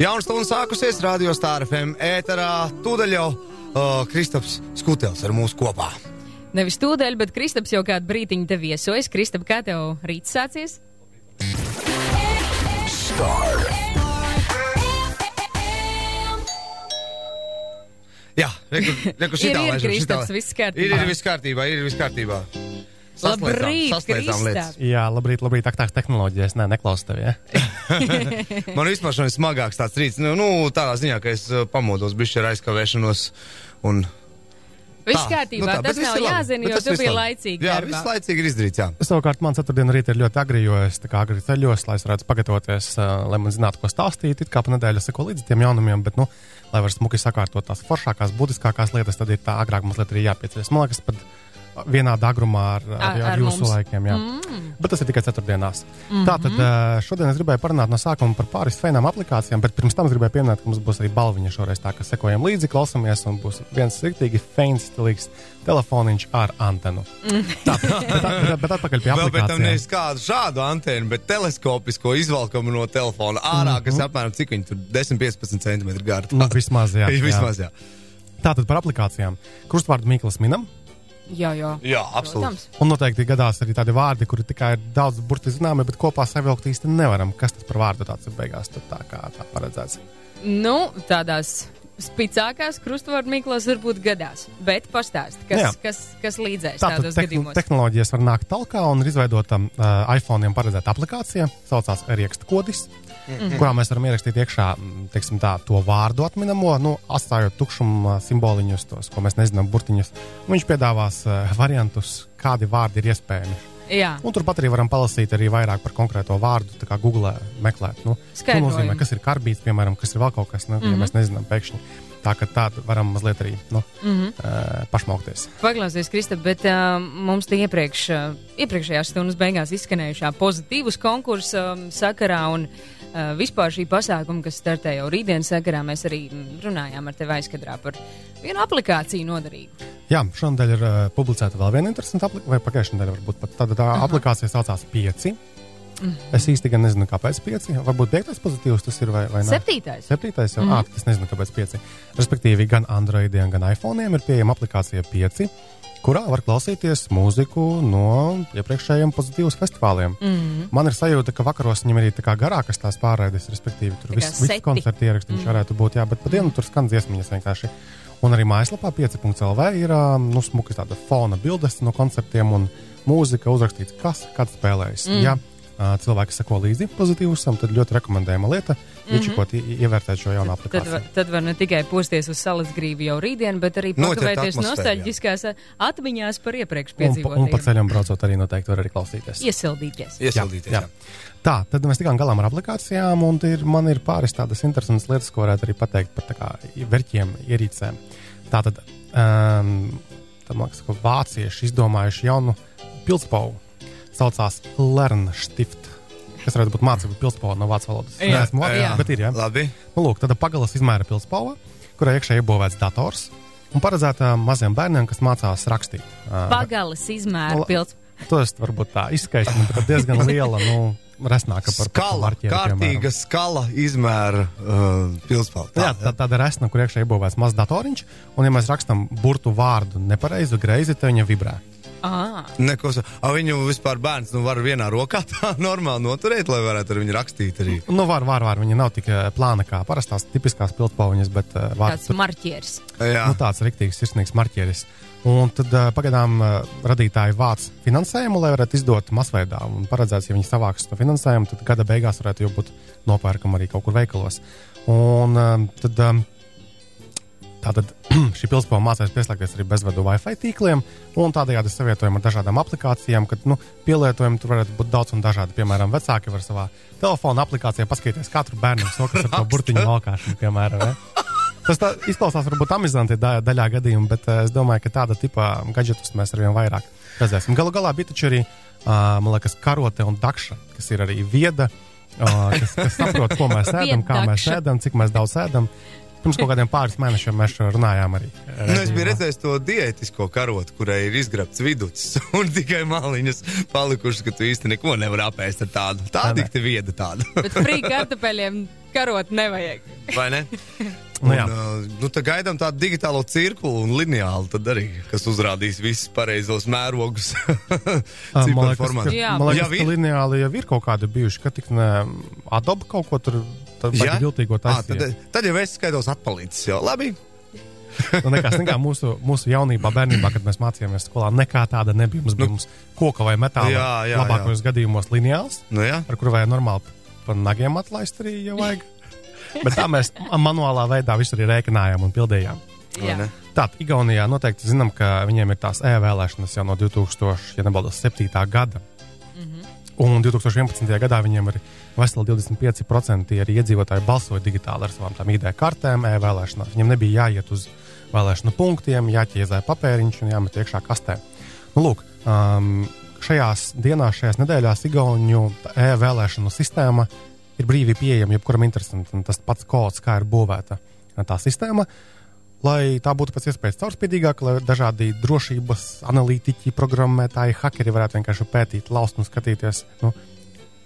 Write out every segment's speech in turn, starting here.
Jauna stunda sākusies Radio Star FM ēterā. Tūdaļ jau Kristaps Skutels ar mūsu kopā. Nevis tūdaļ, bet Kristaps jau kādu brītiņu tev viesojas. Kristap, kā tev rīts sācies? Star. Jā, reku šitā laižam. Ir Kristaps, viss kārtībā. Ir viss kārtībā. Saslēdzām lietas. Jā, labrīt, aktāks tehnoloģijas. Nē, neklausu tev, jā. Man vispār šodien smagāks tāds rīts. Nu, tādā ziņā, ka es pamodos bišķi ar aizkavēšanos un... Viss kārtībā, tas nav jāzina, jo tu biji laicīgi darbā. Jā, viss laicīgi ir izdarīts, jā. Savukārt, man ceturtdienu rīt ir ļoti agri, jo es tā kā agri ceļos, lai es varētu pagatavoties, lai man zinātu, ko stāstīt. It kā pa nedēļu seko līdz tiem jaunumiem, bet, nu, lai var smuki sakārtot tās foršākās, būtiskākās lietas, tad ir tā agrāk mazliet arī jāpieceļas. Man liekas, pat vienādā agrumā ar jūsu mums. Laikiem, jā. Bet tas ir tikai ceturtdienās. Tātad šodien es gribēju parunāt no sākuma par pāris feinām aplikācijām, bet pirms tam es gribēju pieminēt, ka mums būs arī balviņa šoreiz tā, ka sekojam līdzi, klausamies un būs viens riktīgi feins stilīgs telefoniņš ar antenu. Bet atpakaļ pie aplikācijām. Vēl pēc tam nevis kādu šādu antenu, bet teleskopisko izvalkumu no telefona ārā, kas apmēram cik viņi tur 10-15 centimetri gari. Vismaz, jā. Tātad par aplikācijām. Krustvārdu Mīklas minam. Jā, absolūti. Un noteikti gadās arī tādi vārdi, kuri tikai ir daudz burti zināmi, bet kopā savilkt īsti nevaram. Kas tas par vārdu tāds ir beigās, tad tā kā tā paredzēts? Nu, tādās spicākās krustvārdu Mīklas varbūt gadās, bet pastāst, kas līdzēs tādos gadījumos. Tehnoloģijas var nākt talkā un ir izveidota iPhone'iem paredzēta aplikācija, saucās Rieksta kodis, kurā mēs varam ierakstīt iekšā, teiksim tā, to vārdu atminamo, nu, atstājot tukšumu simboliņus, tos, ko mēs nezinām, burtiņus. Viņš piedāvās variantus, kādi vārdi ir iespējami. Jā. Un turpat arī varam palasīt arī vairāk par konkrēto vārdu, tā kā Google meklēt, nu, ko nozīmē, kas ir karbīts, piemēram, kas ir vēl kaut kas, ja mēs nezinām pēkšņi. Tā, ka tā varam mazliet arī, nu, pašmaukties. Paklausies, Kristap, bet mums te iepriekšējās stundas beigās izskanējušā pozitīvus konkursa sakarā un vispār šī pasākuma, kas startē jau rītdien sakarā, mēs arī runājām ar tevi aizkadrā par vienu aplikāciju nodarīgu. Jā, šonadēļ ir publicēta vēl viena interesanta aplikācija, vai pagājušajā nedēļā varbūt pat tāda aplikācija saucās 5. Es īsti gan nezinu, kāpēc 5. Varbūt 5. pozitīvs tas ir vai nē? 7. 7. jau, es nezinu, kāpēc 5. Respektīvi, gan Androidiem, gan iPhoneiem ir pieejama aplikācija 5, kurā var klausīties mūziku no iepriekšējiem pozitīvus festivāliem. Man ir sajūta, ka vakaros viņam arī tā kā garākas tās pārraides, respektīvi, tur viss koncerti ierakstiņš varētu būt, jā, bet pa dienu tur skan dziesmiņas vienkārši. Un arī mājaslapā 5.lv ir, nu, smukas tāda fona bildes no koncertiem un mūzika uzrakstīts, kas, kad spēlējas. Ja cilvēki sako līdzi pozitīvusam, tad ļoti rekomendējama lieta iečikot, ievērtēt šo jaunu aplikāciju. Tad var ne tikai posties uz salas grību jau rītdien, bet arī pakavēties nostalģiskās atmiņās par iepriekš piedzīvotiem. Un pa ceļam braucot arī noteikti var arī klausīties. Iesildīties. Tā, tad mēs tikām galām ar aplikācijām, un man ir pāris tādas interesantas lietas, ko varētu arī pateikt par tā kā verķiem ierīcēm. Tātad, ka vācieši izdomājuši jaunu pildspalvu. Saucās Lernstift, kas varētu būt mācība pildspalva no vācu valodas. Neesmu vācu, bet ir, jā. Labi. Nu, lūk, tāda pagalas izmēra pildspalva, kurā iekšē iebūvēts dators un paredzēta maziem bērniem, kas mācās rakstīt. Pagalas izmēra pildspalva. To es varbūt tā izskaismu, bet diezgan liela, nu... resnāka par marķiem. Kārtīga skala izmēra pildspalva. Jā, tāda resna, kur iekšē iebūvēts maz datoriņš, un ja mēs rakstam burtu vārdu nepareizu greizi, te viņa vibrē. Viņu vispār bērns var vienā rokā tā normāli noturēt, lai varētu ar viņu rakstīt arī. Nu, var. Viņa nav tik plāna kā parastās tipiskās pildspalviņas, bet... Tāds marķieris. Jā. Nu, tāds riktīgs, sirsnīgs marķieris. Un tad pagaidām radītāji vāc finansējumu, lai varētu izdot masveidā. Un paredzēts, ja viņi savāks to finansējumu, tad gada beigās varētu jau būt nopērkam arī kaut kur veikalos. Un tad... Tātad šī pildspalva mācēs pieslēgties arī bezvadu Wi-Fi tīkliem un tādējādi savietojam ar dažādām aplikācijām, kad, nu, pielietojumi tur varētu būt daudz un dažādi. Piemēram, vecāki var savā telefona aplikācijā paskatīties katru bērnu sokas ar to burtiņu valkāšanu, piemēram. Ja? Tas tā izklausās varbūt amizanti daļā gadījuma, bet es domāju, ka tāda tipa gadžetus mēs arvien vairāk redzēsim. Galu galā bija taču arī, man liekas, karote un dakša, kas ir arī vieda, kas saprot, ko mēs ēdam, kā mēs ēdam, cik mēs daudz ēdam. Pirms kaut kādiem pāris mēnešiem mēs runājām arī. Es biju redzējis to diētisko karotu, kurai ir izgrabts viducis un tikai maliņas palikušas, ka tu īsti neko nevar apēst ar tādu. Tāda ir vieda tāda. Bet frī kartupeļiem karot nevajag. Vai ne? Un, tad gaidām tādu digitālo cirkulu un lineālu tad arī, kas uzrādīs visus pareizos mērogus ciparu formātu. Man liekas, ka lineāli jau ir kaut kādi bijuši, ka tik ne Adobe kaut ko tur viltīgo taisīja. Tad jau es skaitos atpalītis jau. Labi. Nu, nekā mūsu jaunībā, bērnībā, kad mēs mācījāmies skolā, nekā tāda nebija. Mums bija koka vai metāla labākajos gadījumos lineāls, ar kuru vajag normāli pa nagiem atlaist arī, ja vajag. Bet tā mēs manuālā veidā visu arī rēkinājām un pildījām. Tātad, Igaunijā noteikti zinām, ka viņiem ir tās e-vēlēšanas jau no 2007. Gada. Un 2011. Gadā viņiem arī veseli 25% arī iedzīvotāji balsoja digitāli ar savām tām ID kartēm, e-vēlēšanās. Viņiem nebija jāiet uz vēlēšanu punktiem, jāķiezē papēriņš un jāmet iekšā kastē. Nu, lūk, šajās nedēļās Igauniju e-vēlēšanu sistēma ir brīvi pieejama, jebkuram interesanti, un tas pats kods, kā ir būvēta tā sistēma, lai tā būtu pēc iespējas caurspīdīgāka, lai dažādi drošības analītiķi, programmētāji, hakeri varētu vienkārši pētīt, laust un skatīties,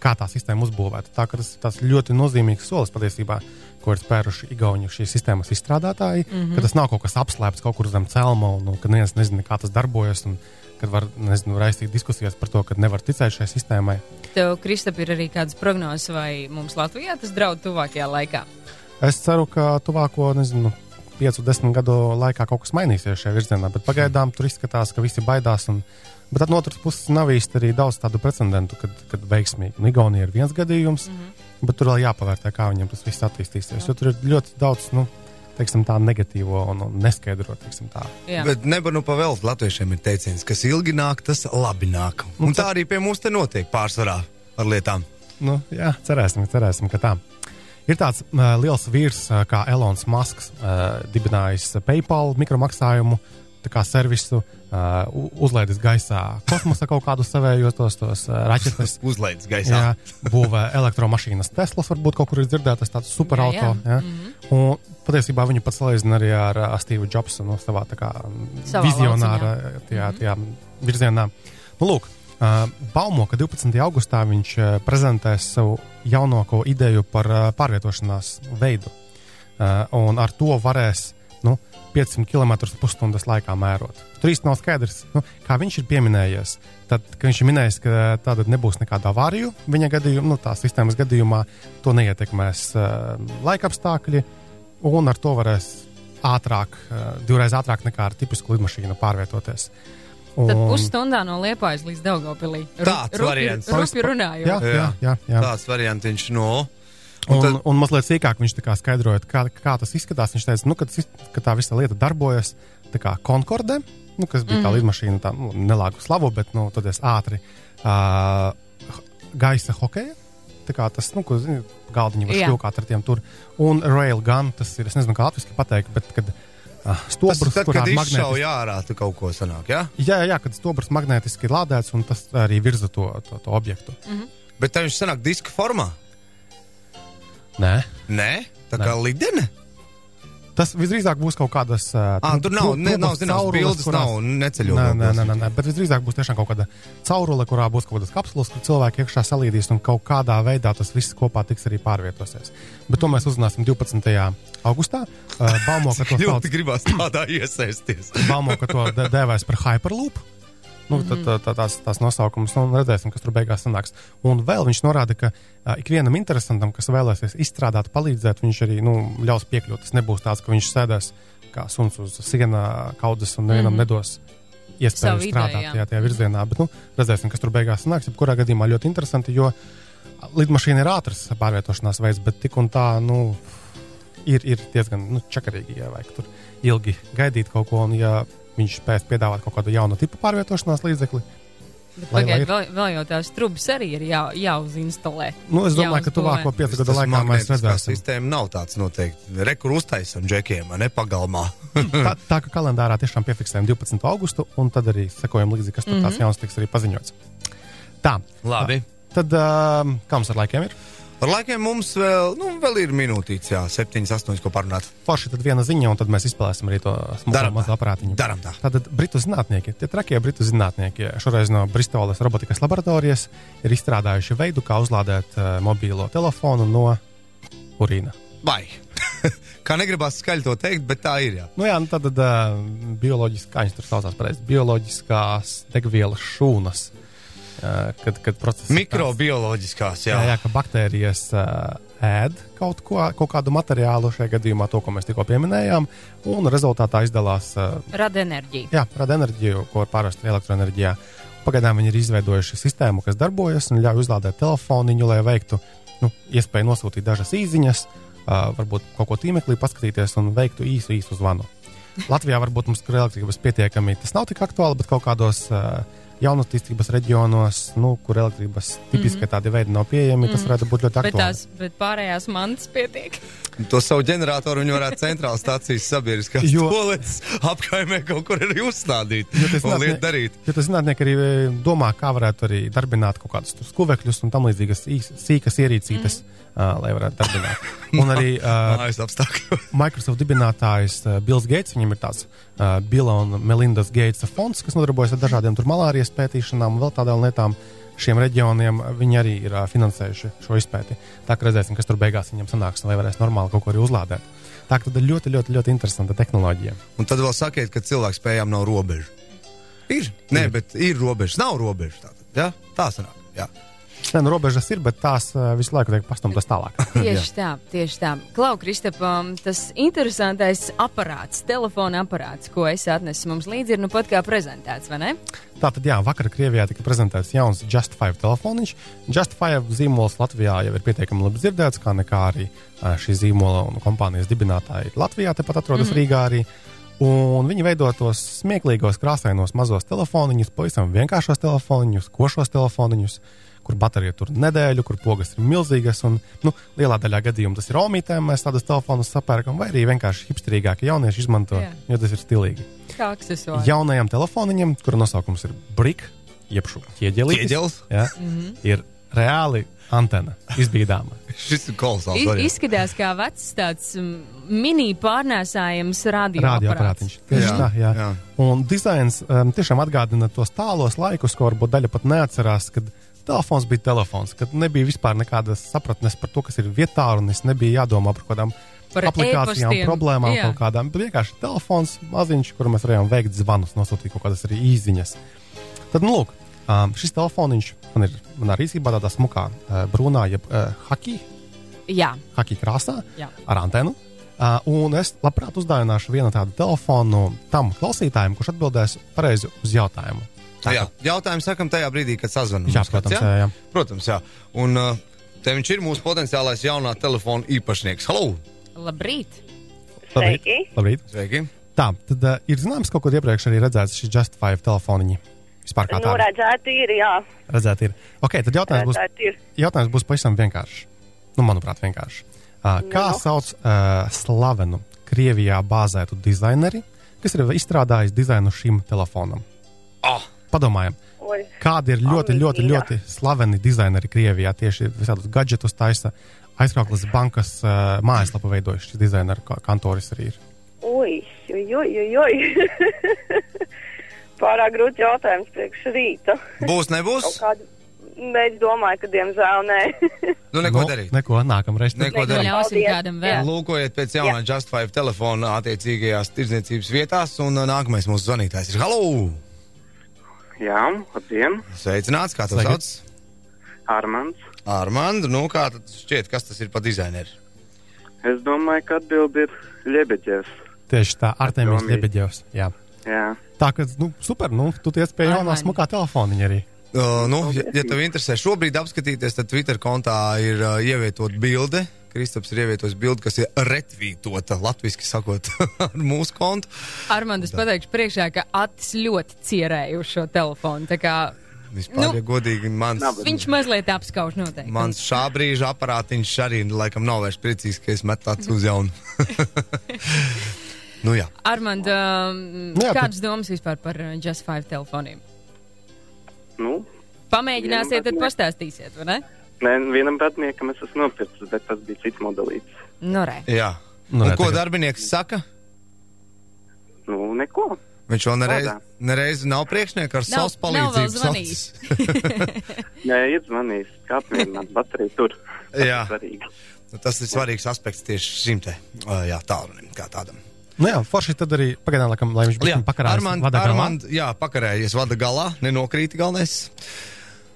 kā tā sistēma uzbūvēta. Tā, ka tas ļoti nozīmīgs solis patiesībā, ko ir spēruši Igauņu šīs sistēmas izstrādātāji, ka tas nav kaut kas apslēpts kaut kur zem celma, un ka neviens nezina, kā tas darbojas, un kad var, raistīt diskusijas par to, kad nevar ticēt šai sistēmai. Tev, Kristap, ir arī kādas prognozes, vai mums Latvijā tas draud tuvākajā laikā? Es ceru, ka tuvāko, 5-10 gadu laikā kaut kas mainīsies šajā virzienā, bet pagaidām tur izskatās, ka visi baidās, bet no otras puses nav īsti arī daudz tādu precedentu, kad veiksmīgi. Igaunija ir viens gadījums, bet tur vēl jāpavērtē, kā viņam tas viss attīstīsies, jo tur ir ļoti daudz, tā negatīvo un neskaidro, tā. Jā. Bet nevar pavēlt, latviešiem ir teiciens, kas ilgi nāk, tas labi nāk. Un tā arī pie mums te notiek pārsvarā ar lietām. Jā, cerēsim, ka tā. Ir tāds liels vīrs, kā Elon Musk, dibinājis PayPal mikromaksājumu, tā kā servisu, uzlaidis gaisā kosmosa kaut kādu savējos tos raķetes. Uzlaidis gaisā. Jā, būvē elektromašīnas Teslas, varbūt kaut kur ir dzirdētas tāds superauto. Jā. Un patiesībā viņu pats salīdzina arī ar Steve Jobs, savā tā kā vizionāra virzienā. Nu, lūk. Baumo, ka 12. augustā viņš prezentēs savu jaunāko ideju par pārvietošanās veidu. Un ar to varēs 500 km/h laikā mērot. Tur īsti nav skaidrs, kā viņš ir pieminējies. Tad, ka viņš ir minējis, ka tātad nebūs nekāda avāriju viņa gadījumā, tās sistēmas gadījumā, to neietekmēs laikapstākļi, un ar to varēs divreiz ātrāk nekā ar tipisku lidmašīnu pārvietoties. Tad pusstundā no Liepājas līdz Daugavpilī. Tāds variants. Rupi runājot. Jā. Tāds variantiņš Un mazliet sīkāk viņš tā kā skaidrojot, kā tas izskatās. Viņš teica, ka tā visa lieta darbojas tā kā Concorde, kas bija tā lidmašīna, tā nelāgu slavu, bet tad es ātri gaisa hokeja. Tā kā tas, ko galdiņi var šļūkāt ar tiem tur. Un railgun, tas ir, es nezinu, kā atviski pateikt, bet stobrs, tad, kad izšauj ārā, tu kaut ko sanāk, jā? Jā, kad stobrs magnētiski ir lādēts, un tas arī virza to objektu. Bet tā viņš sanāk diska formā? Nē? Tā kā lidene? Tas visdrīzāk būs kaut kādas... tur nav zināms, bildes nav, neceļot. Nē, bet visdrīzāk būs tiešām kaut kāda caurule, kurā būs kaut kādas kapsulas, kur cilvēki iekšā salīdīs, un kaut kādā veidā tas viss kopā tiks arī pārvietosies. Bet to mēs uzzināsim 12. augustā. Baumo, ka to ļoti gribas tādā iesaisties. Baumo, ka to dēvēs par Hyperloop. Tās nosaukums, redzēsim, kas tur beigās sanāks. Un vēl viņš norāda, ka ikvienam interesantam, kas vēlēsies izstrādāt, palīdzēt, viņš arī ļaus piekļūt. Tas nebūs tāds, ka viņš sēdēs kā suns uz sienā kaudzes un nevienam nedos iespēju strādāt tajā virzienā. Bet redzēsim, kas tur beigās sanāks, jebkurā gadījumā ļoti interesanti, jo lidmašīna ir ātras pārvietošanās veids, bet tik un tā, ir diezgan čakarīgi, ja vajag tur ilgi gaidīt kaut ko, un ja viņš spēs piedāvāt kaut kādu jaunu tipu pārvietošanās līdzekli. Bet pagaidu, vēl jau tās trubas arī ir jāuzinstalē. Es domāju, ka tuvāko 5 gadu laikā mēs redzēsim. Sistēma nav tāds noteikti. Rekur uztaisam džekiem, ne pagalmā. Tā ka kalendārā tiešām piefiksējam 12. augustu, un tad arī sekojam līdzi, kas tās jaunas tiks arī paziņots. Tā. Labi. Tad, kā mums ar laikiem ir? Par laikiem mums vēl ir minūtīts, 7-8, ko parunāt. Forši tad viena ziņa, un tad mēs izspēlēsim arī to mazo aparātiņu. Daram tā. Tātad britu zinātnieki, tie trakie britu zinātnieki, šoreiz no Bristolas robotikas laboratorijas, ir izstrādājuši veidu, kā uzlādēt mobīlo telefonu no purīna. Vai. Kā negribas skaļi to teikt, bet tā ir, jā. Nu jā, nu tātad bioloģiskā, kā viņš tur saucās pareizi, bioloģiskās degvielas šūnas, kad procesi... Mikrobioloģiskās, jā. Jā, ka baktērijas ēd kaut kādu materiālu, šajā gadījumā to, ko mēs tikko pieminējām, un rezultātā izdalās... Rada enerģiju. Jā, rada enerģiju, ko var pārvērst elektroenerģijā. Pagaidām viņi ir izveidojuši sistēmu, kas darbojas, un ļauj uzlādēt telefoniņu, lai veiktu, iespēju nosūtīt dažas īziņas, varbūt kaut ko tīmeklī paskatīties un veiktu īsu zvanu. Latvijā varbūt mums elektrības pietiekami, tas nav tik aktuāli, bet kaut kādos jaunatīstības reģionos, kur elektrības tipiskai tādi veidi nav pieejami, tas varētu būt ļoti aktuāli. Bet pārējās mantas pietiek. To savu ģeneratoru viņi varētu centrāla stācijas sabiedriskās toaletes apkaimē kaut kur arī uzstādīt un liet darīt. Jo tas zinātnieki arī domā, kā varētu arī darbināt kaut kādus skuvekļus un tam līdzīgas sīkas ierīcītes, lai varētu darbināt. Un arī Microsoft dibinātājs Bills Gates, viņam ir tāds Bill un Melinda Gates fonds, kas nodarbojas ar dažādiem tur malārijas pētīšanām un vēl tādām lietām. Šiem reģioniem viņi arī ir finansējuši šo izpēti. Tā, ka redzēsim, kas tur beigās viņam sanāks, vai varēs normāli kaut ko arī uzlādēt. Tā, ka tad ir ļoti, ļoti, ļoti interesanta tehnoloģija. Un tad vēl sakiet, ka cilvēku spējām nav robežu. Bet ir robežas. Nav robežas tātad, jā? Tā sanāk, jā. Nē, robežas ir, bet tās visu laiku tiek pastumtas tālāk. Tieši tā. Klau, Kristap, tas interesantais aparāts, telefona aparāts, ko es atnesu mums līdzi, ir pat kā prezentēts, vai ne? Tātad jā, vakar Krievijā tika prezentēts jauns Just5 telefoniņš. Just5 zīmols Latvijā jau ir pietiekami labi dzirdēts, kā nekā arī šī zīmola un kompānijas dibinātāji Latvijā tepat atrodas Rīgā arī. Un viņi veido tos smieklīgos, krāsainos mazos telefoniņus, pavisam vienkāršos telefoniņus, košos telefoniņus, kur baterija tur nedēļu, kur pogas ir milzīgas, un lielā daļā gadījumā tas ir omītēm, mēs tādus telefonus sapērkam, vai arī vienkārši hipsterīgāki jaunieši izmanto, jo tas ir stilīgi. Kā aksesuāri. Jaunajam telefoniņam, kura nosaukums ir Brick, jeb šo ķieģelītis, ir reāli antena izbīdāma. Šis ir kolosāls variants. Izskatās kā vecs tāds mini pārnēsājams radioaparātiņš. Tieši tā, jā. Un dizains tiešām atgādina tos tālos laikus, ko varbūt daļa pat neatcerās, kad telefons bija telefons, kad nebija vispār nekādas sapratnes par to, kas ir vietā, un es nebija jādomā par kādām aplikācijām, problēmām, kaut kādām. Vienkārši telefons, maziņš, kuru mēs varējām veikt zvanus, nosūtīt kaut kādas arī īziņas. Tad, lūk, šis telefoniņš man ir rīcībā tādā smukā brūnā, jeb haki krāsā ar antenu. Un es labprāt uzdāvināšu vienu tādu telefonu tam klausītājiem, kurš atbildēs pareizi uz jautājumu. Jā, jautājumu sakam tajā brīdī, kad sazvanu. Jā, protams, jā. Protams, jā. Un te viņš ir mūsu potenciālais jaunā telefona īpašnieks. Halo! Labrīt! Sveiki! Tā, tad ir zināms kaut kur iepriekš arī redzēts šī Just5 telefoniņi. Vispār kā tāda? Redzēti ir, jā. Redzēti ir. Ok, tad jautājums būs pavisam vienkārši. Manuprāt, vienkārši. Kā sauc slavenu Krievijā bāzētu dizaineri, kas ir izstrādājis dizainu šim telefonam? Padomājam, kādi ir ļoti slaveni dizaineri Krievijā, tieši visādus gadžetus taisa, aizkrauklas bankas mājaslapu veidojuši dizaineru kantoris arī ir. Pārāk grūti jautājums priekš rīta. Būs, nebūs? Es domāju, ka diemžēl nē. Neko darīt. Neko, nākamreiz. Ļausim kādam vēl. Lūkojiet pēc jaunā Just5 telefona attiecīgajās tirdzniecības vietās, un nākamais mūsu zvanītājs ir. Halo! Jā, labdien. Sveicināts, kā tu sauc? Armands, kā tad šķiet, kas tas ir pa dizaineri? Es domāju, ka atbildi ir Ļebedevs. Tieši tā, Artemijs Ļebedevs, jā. Tā, ka, super, tu tiec pie jaunā smukā telefoniņa arī. Ja tev interesē šobrīd apskatīties, tad Twitter kontā ir ievietot bilde. Kristaps ir ievietojis bildi, kas ir retvītota, latviski sakot, ar mūsu kontu. Armand, es pateikšu priekšā, ka atis ļoti cierēju šo telefonu, tā kā... Vispār, ja godīgi, viņš mazliet apskauž noteikti. Mans šā brīža aparātiņš arī, laikam, nav vairs priecīgs, ka es metu tāds uz jaunu. Jā. Armand, kādas domas vispār par Just5 telefoniem? Pamēģināsiet, tad pastāstīsiet, vai ne? Nē, vienam ratniekam es esmu nopircis, bet tas bija cits modelīts. Jā. Un ko darbinieks saka? Neko. Viņš vēl nereiz nav priekšnieks ar savas palīdzības. Nav vēl zvanījis. Nē, ir zvanījis. Kāpēc man baterija tur? Jā. Tas ir svarīgs aspekts tieši šim te tālrunim kā tādam. Nu jā, forši tad arī pagaidām, laikam, lai viņš būtu pakarājis vada galā. Jā, pakarējies vada galā, nenokrīti galvenais.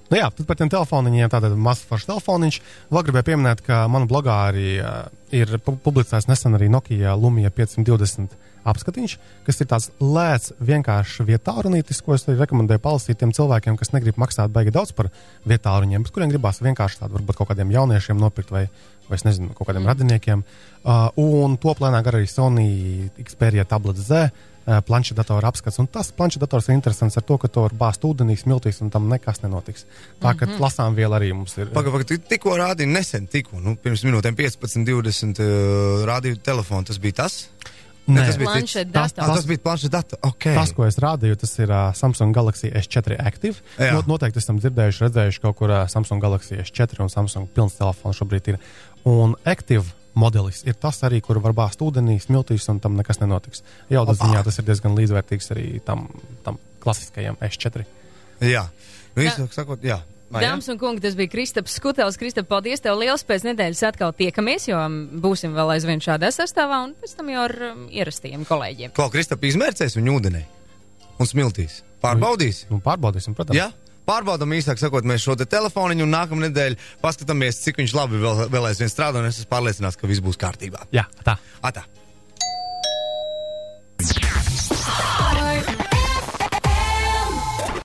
Nu jā, tad par tiem telefoniņiem, tātad mazs forši telefoniņš. Vēl gribēju pieminēt, ka manu blogā arī ir publicēts nesen arī Nokia Lumia 520 apskatiņš, kas ir tāds lēts, vienkārši vietālrunītis, ko es arī rekomendēju palasīt tiem cilvēkiem, kas negrib maksāt baigi daudz par vietālruņiem, bet kuriem gribās vienkārši tādu, varbūt kaut kādiem jauniešiem nopirkt vai es nezinu, kaut kādiem radiniekiem. Un to plēnāk arī Sony Xperia Z, planšetdatora apskats. Un tas planšetdators ir interesants ar to, ka to var bāzt ūdenī, smiltīs, un tam nekas nenotiks. Tā, ka lasām viela arī mums ir... Tikko rādīja, pirms minūtēm 15-20 rādīja telefonu, tas bija tas? Nē, tas bija planšetdators. Okay. Tas, ko es rādīju, tas ir Samsung Galaxy S4 Active. Noteikti esam dzirdējuši, redzējuši kaut kur Samsung Galaxy S4 un Samsung pilns telefons šobrīd ir. Un Active modelis ir tas arī, kuru var bāzt ūdenī, smiltīs un tam nekas nenotiks. Jaudas ziņā tas ir diezgan līdzvērtīgs arī tam klasiskajam S4. Jā, sakot, jā. Dāmas un kungi, tas bija Kristaps Skutels. Kristap, paldies tev liels, pēc nedēļas atkal tiekamies, jo būsim vēl aizvien šādā sastāvā un pēc tam jau ar ierastiem kolēģiem. Kristap izmērcēs viņu ūdenī un smiltīs. Pārbaudīs? Un pārbaudīsim, protams. Jā, pārbaudam īsāk sakot mēs šo te telefoniņu un nākamā nedēļa paskatāmies, cik viņš labi vēl aizvien strādā un es esmu pārliecināts, ka viss būs kārtībā. Jā, tā.